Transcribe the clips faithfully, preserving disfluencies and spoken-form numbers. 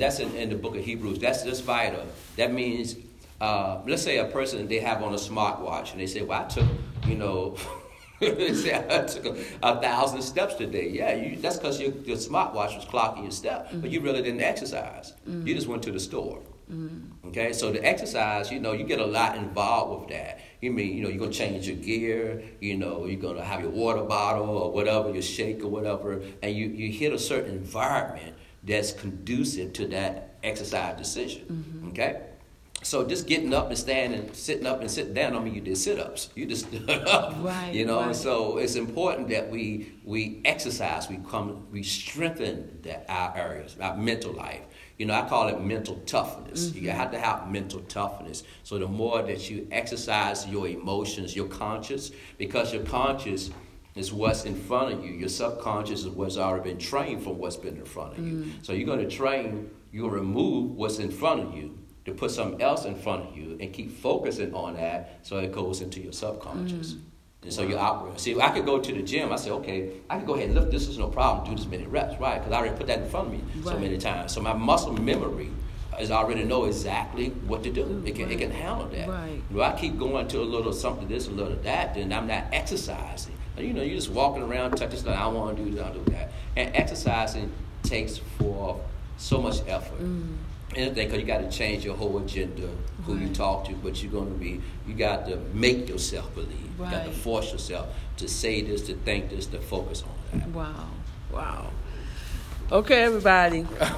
That's in, in the book of Hebrews. That's just vital. That means, uh, let's say a person, they have on a smartwatch, and they say, well, I took, you know, they say, I took a, a thousand steps today. Yeah, you, that's because your, your smartwatch was clocking your step, mm-hmm. but you really didn't exercise. Mm-hmm. You just went to the store. Mm-hmm. Okay, so the exercise, you know, you get a lot involved with that. You mean, you know, you're going to change your gear, you know, you're going to have your water bottle or whatever, your shake or whatever, and you, you hit a certain environment that's conducive to that exercise decision, mm-hmm. okay? So just getting up and standing, sitting up and sitting down, I mean, you did sit-ups. You just stood up, right, you know? Right. So it's important that we we exercise, we come, we strengthen the, our areas, our mental life. You know, I call it mental toughness. Mm-hmm. You have to have mental toughness. So the more that you exercise your emotions, your conscience, because your conscious is what's in front of you. Your subconscious is what's already been trained from what's been in front of mm-hmm. you. So you're going to train, you'll remove what's in front of you to put something else in front of you and keep focusing on that so it goes into your subconscious. Mm-hmm. And so you're out. See, I could go to the gym. I say, okay, I can go ahead and lift this. Is no problem. Do this many reps, right? Because I already put that in front of me right. so many times. So my muscle memory is I already know exactly what to do. It can right. it can handle that. Right. If I keep going to a little something this, a little that, then I'm not exercising. You know, you're just walking around, touching stuff. I want to do this. I do that. And exercising takes for so much effort. Mm. Anything, because you got to change your whole agenda, who right. you talk to, but you're going to be, you got to make yourself believe. Right. You got to force yourself to say this, to think this, to focus on that. Wow. Wow. Okay, everybody. Okay.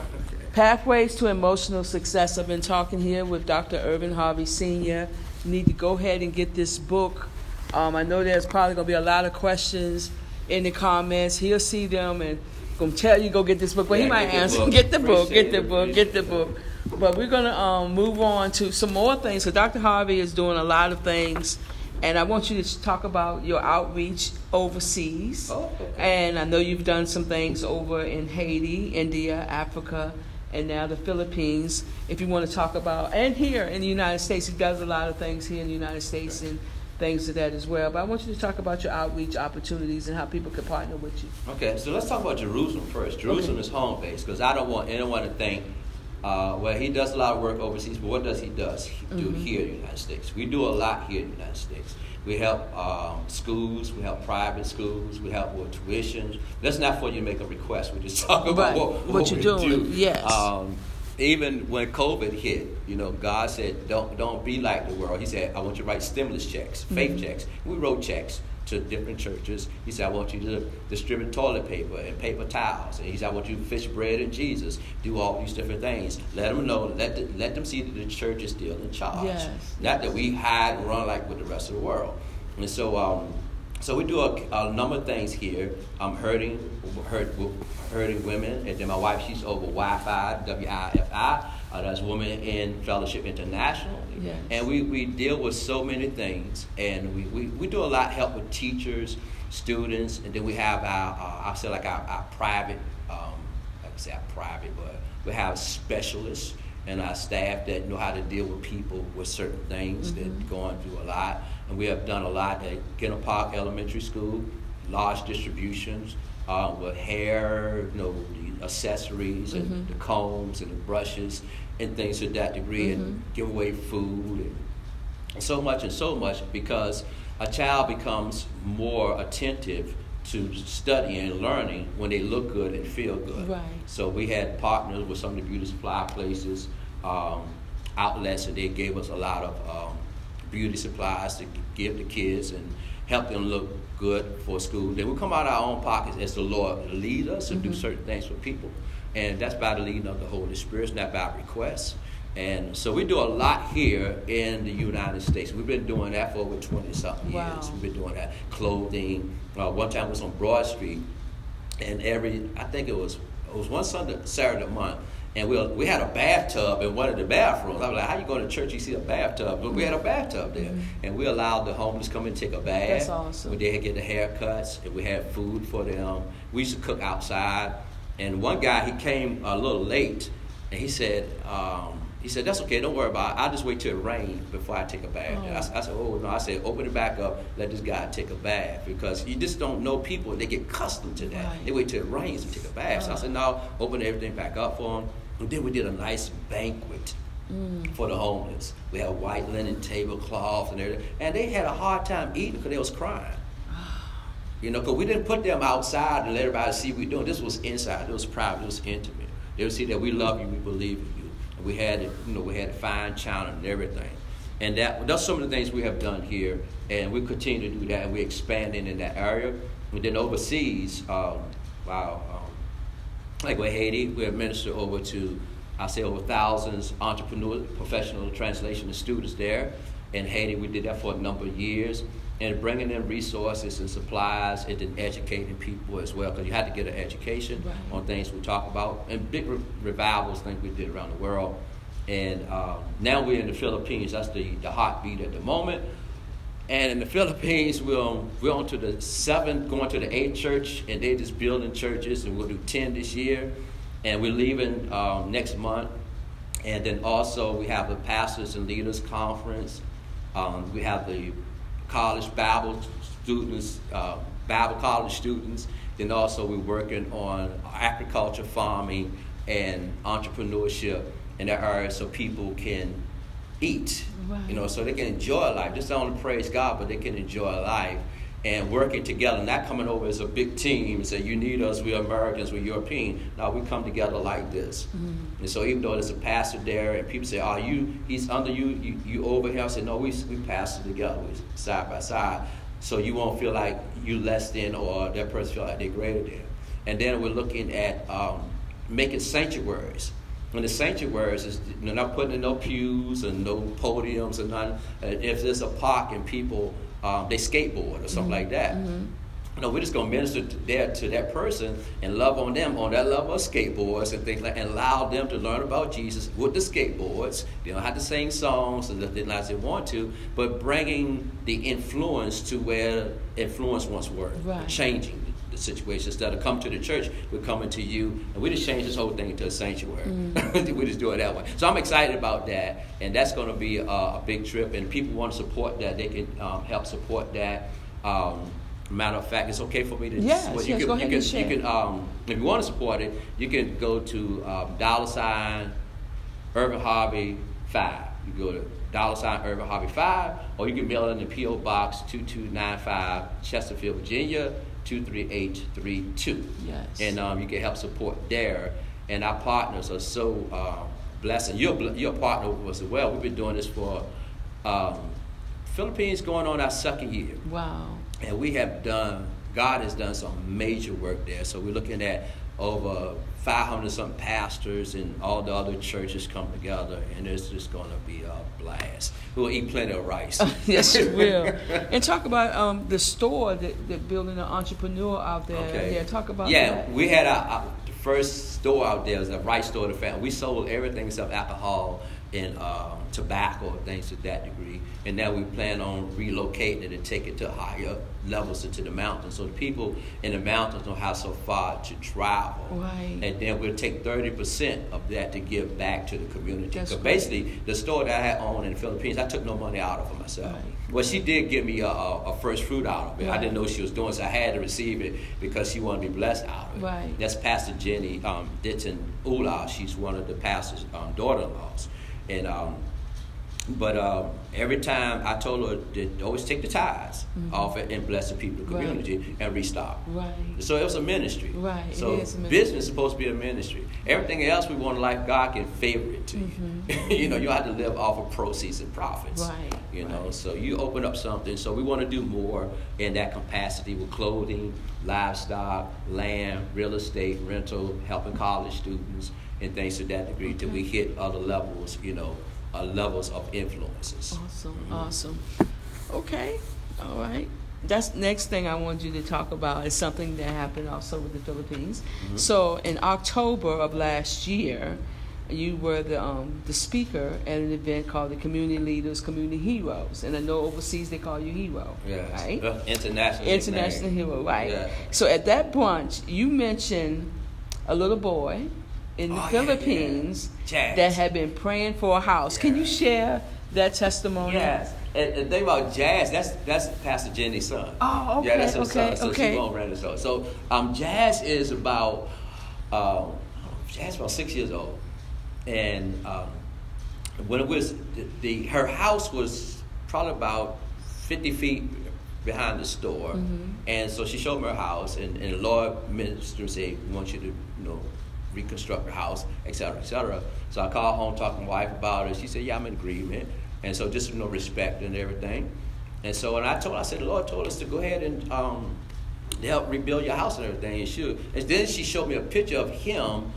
Pathways to Emotional Success. I've been talking here with Doctor Ervin Harvey Senior You need to go ahead and get this book. Um, I know there's probably going to be a lot of questions in the comments. He'll see them and gonna tell you go get this book, but yeah, he might answer. Get the book, get the book, get the book. But we're gonna um, move on to some more things. So Doctor Harvey is doing a lot of things, and I want you to talk about your outreach overseas. Oh, okay. And I know you've done some things over in Haiti, India, Africa, and now the Philippines. If you want to talk about, and here in the United States, he does a lot of things here in the United States, and things of that as well. But I want you to talk about your outreach opportunities and how people can partner with you. Okay, so let's talk about Jerusalem first. Jerusalem okay. is home base, because I don't want anyone to think, uh, well, he does a lot of work overseas, but what does he does he do mm-hmm. here in the United States? We do a lot here in the United States. We help um, schools, we help private schools, we help with tuition. That's not for you to make a request. We just talk about right. what, what, what you're we doing. Do. Yes. Um, Even when COVID hit, you know, God said, don't don't be like the world. He said, I want you to write stimulus checks, faith mm-hmm. checks. We wrote checks to different churches. He said, I want you to distribute toilet paper and paper towels. And he said, I want you to fish bread and Jesus. Do all these different things. Let them know. Let, the, let them see that the church is still in charge. Yes. Not that we hide and run like with the rest of the world. And so um, so we do a, a number of things here. I'm hurting, hurt, hurting women, and then my wife, she's over Wi-Fi, W I F I, uh, that's Women in Fellowship International. Yes. And we, we deal with so many things, and we, we, we do a lot of help with teachers, students, and then we have our, uh, I say like our, our private, um, I can say our private, but we have specialists and our staff that know how to deal with people with certain things mm-hmm. that going through a lot. And we have done a lot at Guillaume Park Elementary School, large distributions uh, with hair, you know, the accessories and mm-hmm. the combs and the brushes and things to that degree mm-hmm. and give away food and so much and so much because a child becomes more attentive to studying and learning when they look good and feel good. Right. So we had partners with some of the beauty supply places, um, outlets, and they gave us a lot of um, beauty supplies to give the kids and help them look good for school. Then we come out of our own pockets as the Lord lead us to mm-hmm. do certain things for people. And that's by the leading of the Holy Spirit, it's not by request. And so we do a lot here in the United States. We've been doing that for over twenty-something wow. years. We've been doing that. Clothing. Uh, one time it was on Broad Street, and every, I think it was it was one Sunday, Saturday month, and we we had a bathtub in one of the bathrooms. I was like, how you go to church, you see a bathtub? But we had a bathtub there, mm-hmm. and we allowed the homeless come and take a bath. That's awesome. They had get the haircuts, and we had food for them. We used to cook outside, and one guy, he came a little late, and he said, um, He said, that's okay, don't worry about it. I'll just wait till it rains before I take a bath. Oh. And I, I said, oh, no. I said, open it back up, let this guy take a bath. Because you just don't know people. They get accustomed to that. Right. They wait till it rains to take a bath. Right. So I said, no, open everything back up for him. And then we did a nice banquet mm. for the homeless. We had white linen tablecloth and everything. And they had a hard time eating because they was crying. You know, because we didn't put them outside and let everybody see what we were doing. This was inside. It was private. It was intimate. They would see that we love you. We believe in you. And we had, you know, we had a fine china and everything. And that that's some of the things we have done here. And we continue to do that. And we're expanding in that area. And then overseas, um, wow, um, like with Haiti, we have ministered over to, I say, over thousands entrepreneurs, professional translation and students there. In Haiti, we did that for a number of years. And bringing in resources and supplies, and then educating people as well, because you had to get an education right. on things we talk about. And big re- revivals, things we did around the world. And um, now we're in the Philippines. That's the, the heartbeat at the moment. And in the Philippines, we're on, we're on to the seventh, going to the eighth church, and they're just building churches, and we'll do ten this year. And we're leaving um, next month. And then also we have the Pastors and Leaders Conference. Um, we have the college Bible students, uh, Bible college students. Then also we're working on agriculture, farming, and entrepreneurship in that area so people can eat, right. you know, so they can enjoy life. Just not only praise God, but they can enjoy life and working together, not coming over as a big team and say, you need us, we're Americans, we're European. No, we come together like this. Mm-hmm. And so even though there's a pastor there and people say, oh, you, he's under you, you, you over here. I say, no, we we pastor together, we side by side. So you won't feel like you less than or that person feel like they're greater than. And then we're looking at um, making sanctuaries. And the sanctuaries is they're not putting in no pews and no podiums and none. If there's a park and people, Um, they skateboard or something mm-hmm. like that. Mm-hmm. No, we're just gonna minister to that to that person and love on them on that level of skateboards and things like, and allow them to learn about Jesus with the skateboards. They don't have to sing songs and things like they want to, but bringing the influence to where influence once were, right. changing the situation. Instead of come to the church, we're coming to you, and we just change this whole thing to a sanctuary. Mm-hmm. We just do it that way. So I'm excited about that, and that's going to be a, a big trip, and people want to support that. They can um, help support that. Um, matter of fact, it's okay for me to yes, well, you yes, can, go ahead you and can, share. You can, um, if you want to support it, you can go to um, dollar sign Urban Harvey five. You go to dollar sign Urban Harvey five, or you can mail it in the P O Box two two nine five, Chesterfield, Virginia, two three eight three two. Yes. And um, you can help support there. And our partners are so um, blessed. And you're, you're a partner with us as well. We've been doing this for um, Philippines going on our second year. Wow. And we have done, God has done some major work there. So we're looking at over five hundred something pastors and all the other churches come together, and it's just going to be a blast. We'll eat plenty of rice. Uh, yes, you will. And talk about um, the store that, that building an entrepreneur out there. Okay. Yeah, talk about yeah, that. Yeah, we had our, our the first store out there. It was a rice store to family. We sold everything except alcohol and um, tobacco, things to that degree. And now we plan on relocating it and take it to higher levels into the mountains. So the people in the mountains know how so far to travel. Right. And then we'll take thirty percent of that to give back to the community. Because basically, the store that I had owned in the Philippines, I took no money out of it myself. Right. Well, she did give me a, a first fruit out of it. Right. I didn't know what she was doing, so I had to receive it because she wanted to be blessed out of it. Right. That's Pastor Jenny um, Ditton-Ula. She's one of the pastor's um, daughter-in-laws. And um, but um, every time I told her to always take the tithes mm-hmm. off it and bless the people, the community, right. and restock. Right. So it was a ministry. Right. So it is a ministry. Business is supposed to be a ministry. Everything else we want in life, God can favor it to you. Mm-hmm. You know, you have to live off of proceeds and profits. Right. You know, right. So you open up something. So we want to do more in that capacity with clothing, livestock, land, real estate, rental, helping college students. And things to that degree, okay. till we hit other levels, you know, uh, levels of influences. Awesome, mm-hmm. awesome. Okay, all right. That's next thing I want you to talk about is something that happened also with the Philippines. Mm-hmm. So in October of last year, you were the um, the speaker at an event called the Community Leaders, Community Heroes. And I know overseas they call you hero, yes. right? Uh, international. International name. Hero, right? Yeah. So at that brunch, you mentioned a little boy in the oh, Philippines yeah, yeah. that had been praying for a house. Yeah. Can you share that testimony? Yes. And the thing about Jazz, that's that's Pastor Jenny's son. Oh, okay. Yeah, that's her okay, son. So okay. she won't run this out. So um, Jazz is about um, Jazz about six years old. and um, when it was the, the her house was probably about fifty feet behind the store, mm-hmm. and so she showed me her house, and, and the Lord ministered and said, "We want you to, you know, reconstruct the house, et cetera, et cetera." So I called home, talking to my wife about it. She said, "Yeah, I'm in agreement," and so just, you know, respect and everything. And so, and I told, I said, "The Lord told us to go ahead and um, help rebuild your house and everything." And she, and then she showed me a picture of him.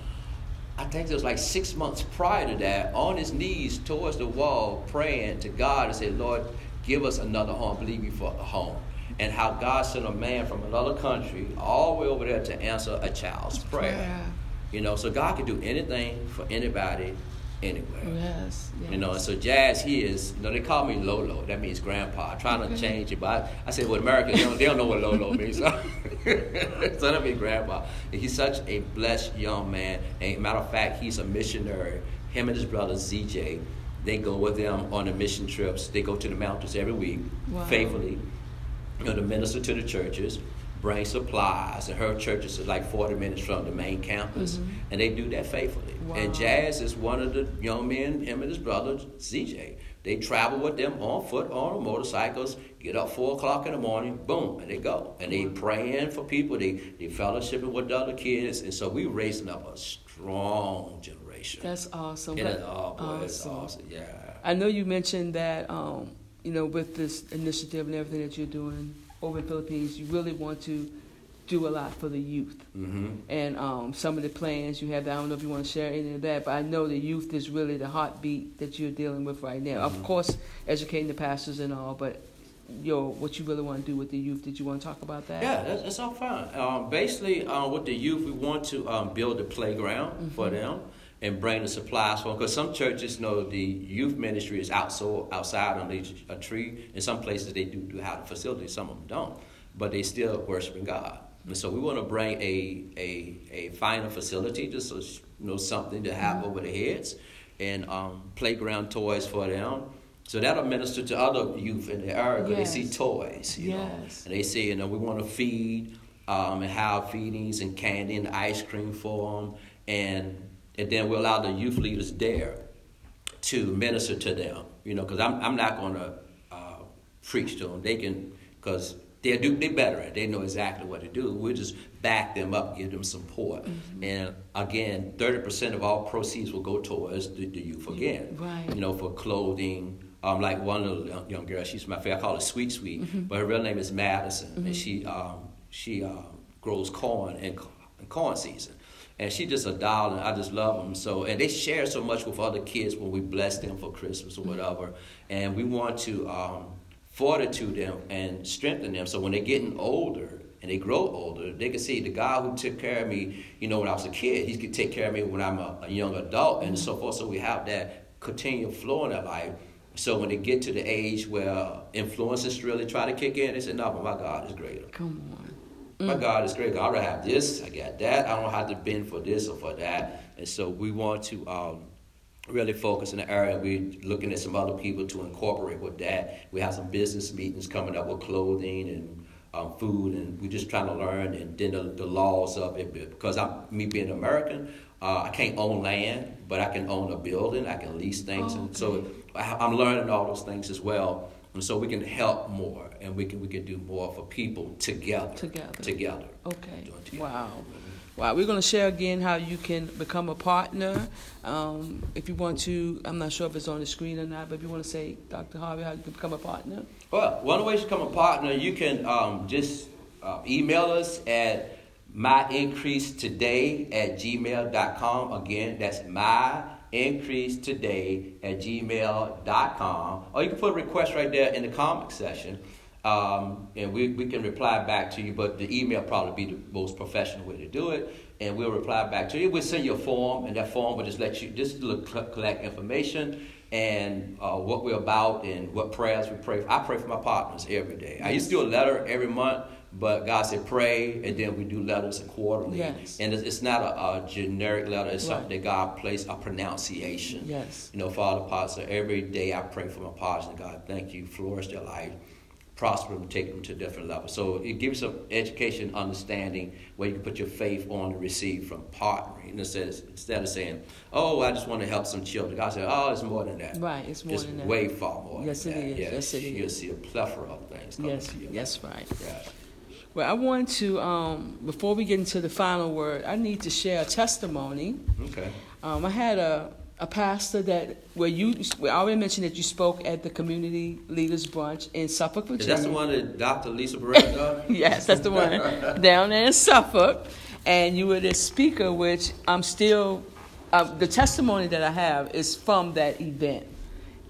I think it was like six months prior to that, on his knees towards the wall, praying to God and said, "Lord, give us another home, believe me for a home." And how God sent a man from another country all the way over there to answer a child's prayer. Yeah. You know, so God can do anything for anybody, anywhere. Yes, yes. You know, and so Jazz, he is, you know, they call me Lolo. That means grandpa. I'm trying to change it, but I, I said, well, Americans, they don't, they don't know what Lolo means. So that means grandpa. And he's such a blessed young man. And matter of fact, he's a missionary. Him and his brother, Z J, they go with them on the mission trips. They go to the mountains every week, wow. faithfully, you know, to minister to the churches, bring supplies. And her church is like forty minutes from the main campus, mm-hmm. and they do that faithfully. Wow. And Jazz is one of the young men, him and his brother, Z J. They travel with them on foot, on motorcycles, get up four o'clock in the morning, boom, and they go. And they wow. praying for people. They, they fellowshipping with the other kids. And so we raising up a strong generation. That's awesome. Yeah, oh, awesome. That's awesome. Yeah. I know you mentioned that, um, you know, with this initiative and everything that you're doing over in the Philippines, you really want to do a lot for the youth. Mm-hmm. And um, some of the plans you have, I don't know if you want to share any of that, but I know the youth is really the heartbeat that you're dealing with right now. Mm-hmm. Of course, educating the pastors and all, but yo, what you really want to do with the youth. Did you want to talk about that? Yeah, that's, that's all fine. Um, basically, uh, with the youth, we want to um, build a playground mm-hmm. for them. And bring the supplies for them, because some churches know the youth ministry is outso- outside on a tree. In some places they do, do have the facility, some of them don't, but they still worshiping God. And so we want to bring a a a finer facility, just so, you know, something to have over their heads, and um, playground toys for them. So that'll minister to other youth in the area. Yes. They see toys, you yes. know, and they say, you know, we want to feed um, and have feedings and candy and ice cream for them, and And then we allow the youth leaders there to minister to them, you know, because I'm I'm not going to uh, preach to them. They can, because they do they better at it. They know exactly what to do. We just back them up, give them support. Mm-hmm. And again, thirty percent of all proceeds will go towards the, the youth again. Right. You know, for clothing. Um, like one little young girl, she's my favorite. I call her Sweet Sweet, mm-hmm. but her real name is Madison, mm-hmm. and she um, she um, grows corn in, in corn season. And she just a doll, and I just love them. So, and they share so much with other kids when we bless them for Christmas or whatever. And we want to um, fortitude them and strengthen them. So when they're getting older and they grow older, they can see the God who took care of me, you know, when I was a kid, he could take care of me when I'm a, a young adult and so forth. So we have that continual flow in our life. So when they get to the age where influences really try to kick in, they say, no, but my God is greater. Come on. Mm. My God is great. I already have this. I got that. I don't have to bend for this or for that. And so we want to um, really focus in the area. We're looking at some other people to incorporate with that. We have some business meetings coming up with clothing and um, food, and we're just trying to learn and then the, the laws of it. Because I'm, me being American, uh, I can't own land, but I can own a building. I can lease things. Oh, okay. And so I, I'm learning all those things as well. And so we can help more, and we can we can do more for people together. Together. Together. Okay. Together. Wow. Mm-hmm. Wow. We're going to share again how you can become a partner. Um, if you want to, I'm not sure if it's on the screen or not, but if you want to say, Doctor Harvey, how you can become a partner. Well, one way to become a partner, you can um, just uh, email us at my increase today at gmail dot com. Again, that's my increase today at gmail dot com, or you can put a request right there in the comment section, um, and we, we can reply back to you, but the email probably be the most professional way to do it, and we'll reply back to you. We'll send you a form, and that form will just let you just look, collect information and uh, what we're about and what prayers we pray for. I pray for my partners every day. I used to do a letter every month, but God said pray, and then we do letters quarterly. Yes. And it's not a, a generic letter. It's right. something that God placed a pronunciation. Yes. You know, Father Pastor, every day I pray for my partners. God, thank you. Flourish their life. prosper and take them to different levels. So it gives you some education, understanding, where you can put your faith on and receive from partnering. In a sense, instead of saying, oh, I just want to help some children. God said, oh, it's more than that. Right, it's more it's than that. It's way far more yes, than that. Is. Yes, yes, it is. You'll see a plethora of things coming yes, to you. Yes, right. Yeah. Well, I want to, um, before we get into the final word, I need to share a testimony. Okay. Um, I had a, a pastor that, where you, I already mentioned that you spoke at the Community Leaders Brunch in Suffolk, Virginia. Is that the one that Doctor Lisa Barretta? Yes, that's the one down there in Suffolk. And you were the speaker, which I'm still, uh, the testimony that I have is from that event.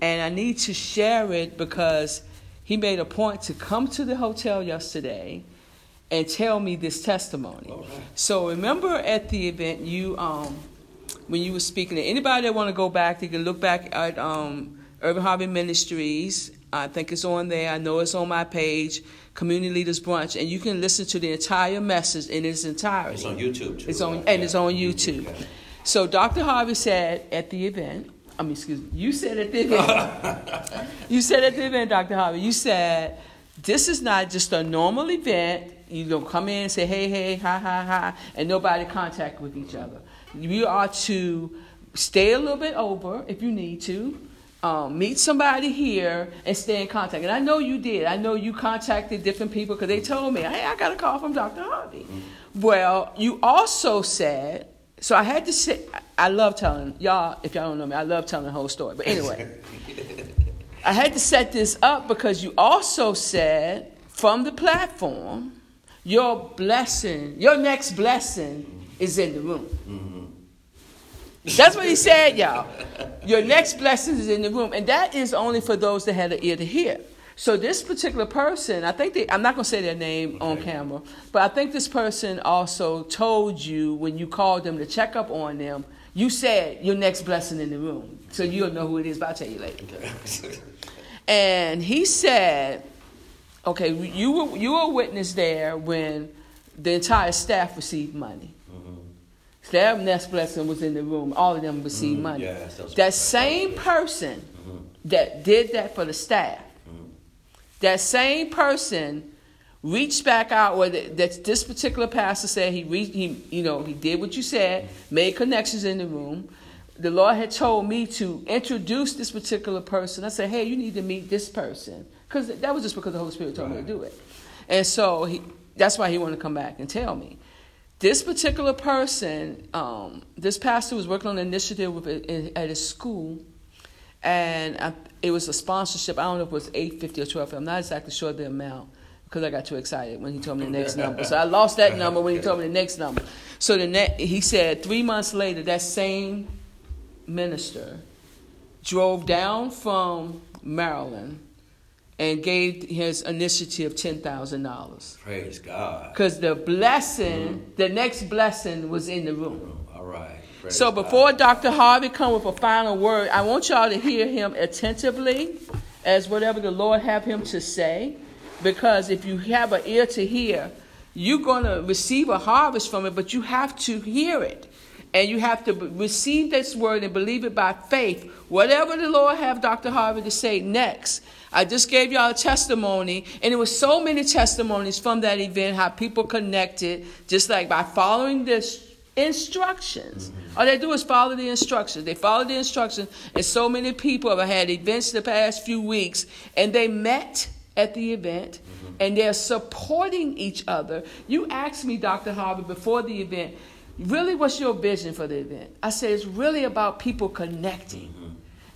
And I need to share it because he made a point to come to the hotel yesterday and tell me this testimony. Okay. So remember at the event, you um, when you were speaking to anybody that want to go back, they can look back at um, Urban Harvey Ministries. I think it's on there. I know it's on my page, Community Leaders Brunch, and you can listen to the entire message in its entirety. It's on YouTube too. It's on right? and yeah. it's on YouTube. YouTube yeah. So Doctor Harvey said at the event. I mean, excuse me. You said at the event. you said at the event, Doctor Harvey. You said this is not just a normal event. You don't come in and say, hey, hey, hi, hi, hi, and nobody contact with each other. You are to stay a little bit over if you need to, um, meet somebody here, and stay in contact. And I know you did. I know you contacted different people because they told me, hey, I got a call from Doctor Harvey. Mm-hmm. Well, you also said, so I had to say, I love telling, y'all, if y'all don't know me, I love telling the whole story. But anyway, I had to set this up because you also said from the platform, your blessing, your next blessing is in the room. Mm-hmm. That's what he said, y'all. Your next blessing is in the room. And that is only for those that had an ear to hear. So this particular person, I think they, I'm not going to say their name okay. on camera, but I think this person also told you when you called them to check up on them, you said your next blessing in the room. So you'll know who it is, but I'll tell you later. Okay. And he said... Okay, you were you were a witness there when the entire staff received money. Mm-hmm. Their next blessing was in the room. All of them received mm-hmm. money. Yeah, that right. same person mm-hmm. that did that for the staff, mm-hmm. that same person reached back out. Or that, that this particular pastor said he re, he you know he did what you said, made connections in the room. The Lord had told me to introduce this particular person. I said, hey, you need to meet this person. Because that was just because the Holy Spirit told right. me to do it. And so he, that's why he wanted to come back and tell me. This particular person, um, this pastor was working on an initiative with, in, at his school. And I, it was a sponsorship. I don't know if it was eight fifty or twelve fifty. I'm not exactly sure the amount because I got too excited when he told me the next number. So I lost that number when he told me the next number. So the ne- he said three months later, that same minister drove down from Maryland and gave his initiative ten thousand dollars. Praise God. Because the blessing, mm. the next blessing was in the room. All right. Praise so before God. Doctor Harvey come with a final word, I want y'all to hear him attentively as whatever the Lord have him to say. Because if you have an ear to hear, you're going to receive a harvest from it, but you have to hear it. And you have to receive this word and believe it by faith. Whatever the Lord have Doctor Harvey to say next. I just gave y'all a testimony. And it was so many testimonies from that event, how people connected. Just like by following the instructions. Mm-hmm. All they do is follow the instructions. They follow the instructions. And so many people have had events the past few weeks. And they met at the event. Mm-hmm. And they're supporting each other. You asked me, Doctor Harvey, before the event, really, what's your vision for the event? I said, it's really about people connecting. Mm-hmm.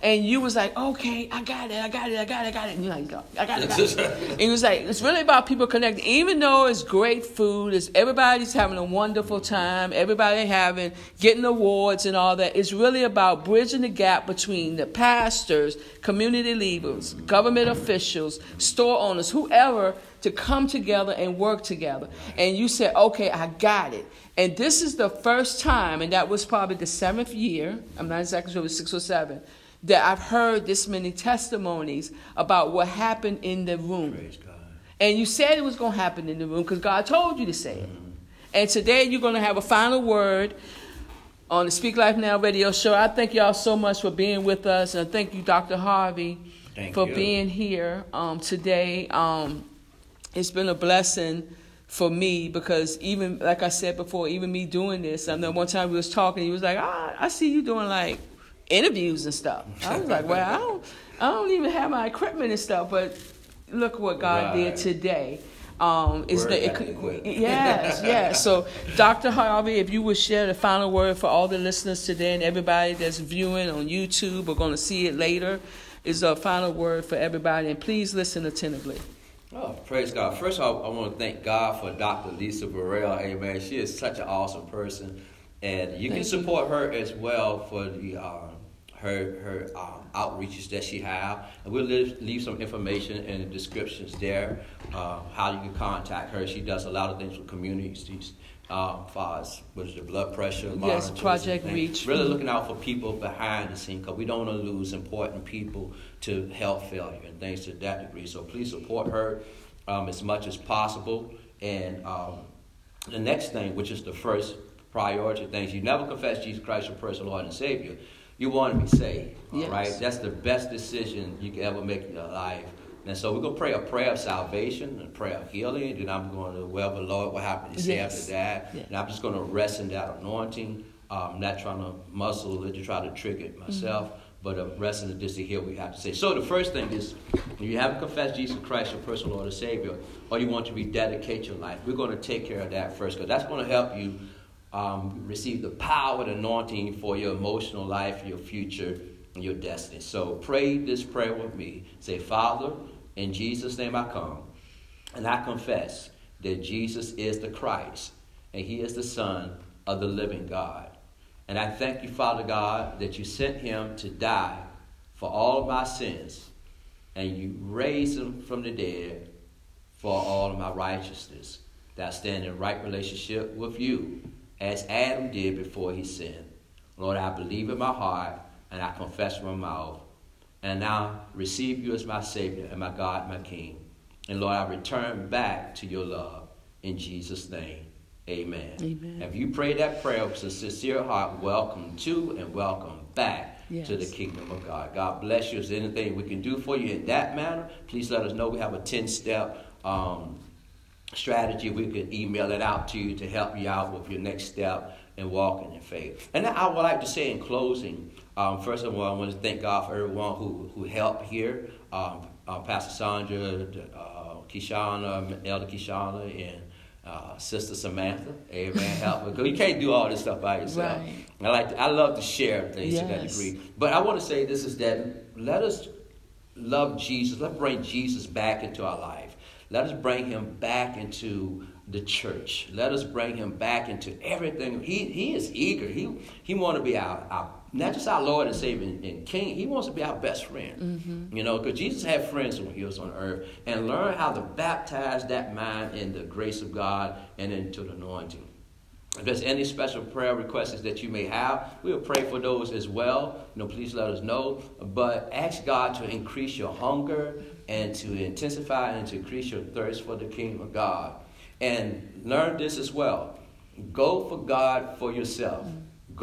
And you was like, okay, I got it, I got it, I got it, I got it. And you're like, no, I got it, I got it. And you was like, it's really about people connecting. Even though it's great food, it's everybody's having a wonderful time, everybody having, getting awards and all that. It's really about bridging the gap between the pastors, community leaders, government officials, store owners, whoever, to come together and work together. And you said, okay, I got it. And this is the first time, and that was probably the seventh year, I'm not exactly sure it was six or seven, that I've heard this many testimonies about what happened in the room. Praise God. And you said it was going to happen in the room because God told you to say it. Mm-hmm. And today you're going to have a final word on the Speak Life Now radio show. I thank y'all so much for being with us. And I thank you, Doctor Harvey, Thank for you. being here um, today. Um, it's been a blessing for me because even, like I said before, even me doing this, I know one time we was talking, he was like, ah, I see you doing like interviews and stuff. I was like, well, I don't, I don't even have my equipment and stuff, but look what God right. did today. Um, is the it, yes, yes. So, Doctor Harvey, if you would share the final word for all the listeners today and everybody that's viewing on YouTube or going to see it later, is a final word for everybody, and please listen attentively. Oh, praise God! First of all, I want to thank God for Doctor Lisa Barrella. Amen. She is such an awesome person, and you thank can support you. her as well for the um, her her um, outreaches that she have. And we'll leave, leave some information in the descriptions there. Uh, how you can contact her. She does a lot of things with communities, uh, far as what is the blood pressure monitoring. Yes, Project Reach. Really looking out for people behind the scene because we don't want to lose important people to health failure and things to that degree. So please support her um, as much as possible. And um, the next thing, which is the first priority things, you never confess Jesus Christ your personal Lord and Savior. You want to be saved, all yes. right? That's the best decision you can ever make in your life. And so we're going to pray a prayer of salvation, a prayer of healing, and I'm going to, well, but Lord, what happened to say yes. after that? Yeah. And I'm just going to rest in that anointing. I'm not trying to muscle it to try to trick it myself, mm-hmm. but I'm resting in this to hear what we have to say. So the first thing is, if you haven't confessed Jesus Christ, your personal Lord and Savior, or you want to rededicate your life, we're going to take care of that first, because that's going to help you um, receive the power and anointing for your emotional life, your future, and your destiny. So pray this prayer with me. Say, Father, in Jesus' name I come, and I confess that Jesus is the Christ, and he is the Son of the living God. And I thank you, Father God, that you sent him to die for all of my sins, and you raised him from the dead for all of my righteousness, that I stand in right relationship with you, as Adam did before he sinned. Lord, I believe in my heart, and I confess from my mouth, and now receive you as my Savior and my God, my King. And Lord, I return back to your love in Jesus' name. Amen. Amen. If you pray that prayer with a sincere heart, welcome to and welcome back yes. to the kingdom of God. God bless you. If there's anything we can do for you in that manner, please let us know. We have a ten-step um, strategy. We could email it out to you to help you out with your next step and walking in faith. And I would like to say in closing, Um, first of all, I want to thank God for everyone who, who helped here, um, uh, Pastor Sandra, uh, Kishana, Elder Kishana, and uh, Sister Samantha. Amen. Help me, because you can't do all this stuff by yourself. Right. I like to, I love to share things yes. to that degree. But I want to say this is that let us love Jesus. Let's bring Jesus back into our life. Let us bring him back into the church. Let us bring him back into everything. He he is eager. He he want to be our, our not just our Lord and Savior and, and King. He wants to be our best friend. Mm-hmm. You know, because Jesus had friends when he was on earth, and learn how to baptize that mind in the grace of God and into the anointing. If there's any special prayer requests that you may have, we'll pray for those as well. You know, please let us know. But ask God to increase your hunger and to intensify and to increase your thirst for the kingdom of God. And learn this as well. Go for God for yourself.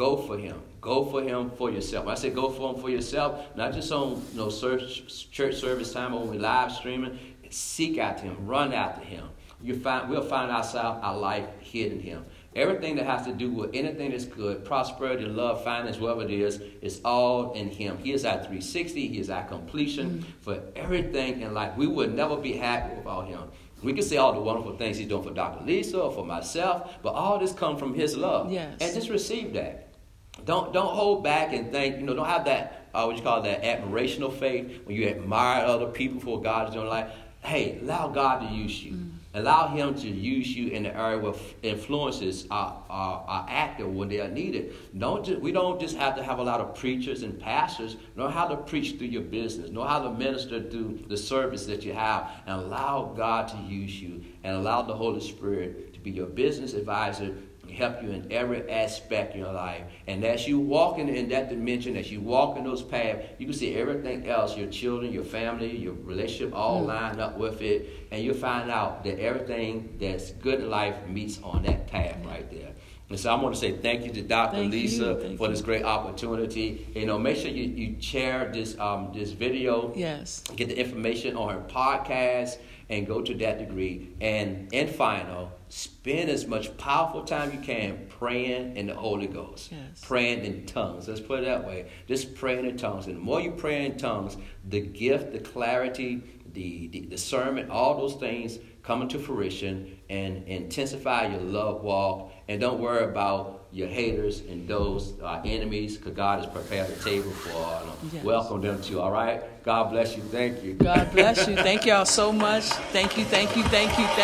Go for him. Go for him for yourself. When I say go for him for yourself, not just on you know, search, church service time or when we're live streaming. Seek after him. Run after him. You find We'll find ourselves, our life hidden in him. Everything that has to do with anything that's good, prosperity, love, finance, whatever it is, it's all in him. He is our three sixty. He is our completion mm-hmm. for everything in life. We would never be happy without him. We can say all the wonderful things he's doing for Doctor Lisa or for myself, but all this comes from his love. Yes. And just receive that. Don't don't hold back and think, you know, don't have that, uh, what you call that admirational faith, when you admire other people for what God is doing in life. Hey, allow God to use you. Mm. Allow him to use you in the area where influences are, are, are active when they are needed. Don't just, we don't just have to have a lot of preachers and pastors. Know how to preach through your business. Know how to minister through the service that you have. And allow God to use you and allow the Holy Spirit to be your business advisor, help you in every aspect of your life. And as you walk in, in that dimension, as you walk in those paths, you can see everything else, your children, your family, your relationship, all mm. lined up with it. And you'll find out that everything that's good in life meets on that path mm. right there. And so I want to say thank you to Doctor Thank Lisa you. for you. this great opportunity. You know, make sure you, you share this um this video. Yes. Get the information on her podcast and go to that degree. And in final, spend as much powerful time you can praying in the Holy Ghost. Yes. Praying in tongues. Let's put it that way. Just praying in tongues. And the more you pray in tongues, the gift, the clarity, the, the discernment, all those things come into fruition and intensify your love walk. And don't worry about your haters and those uh, enemies, because God has prepared the table for all of them. Yes. Welcome them to, all right? God bless you. Thank you. God bless you. Thank y'all so much. Thank you, thank you, thank you, thank you.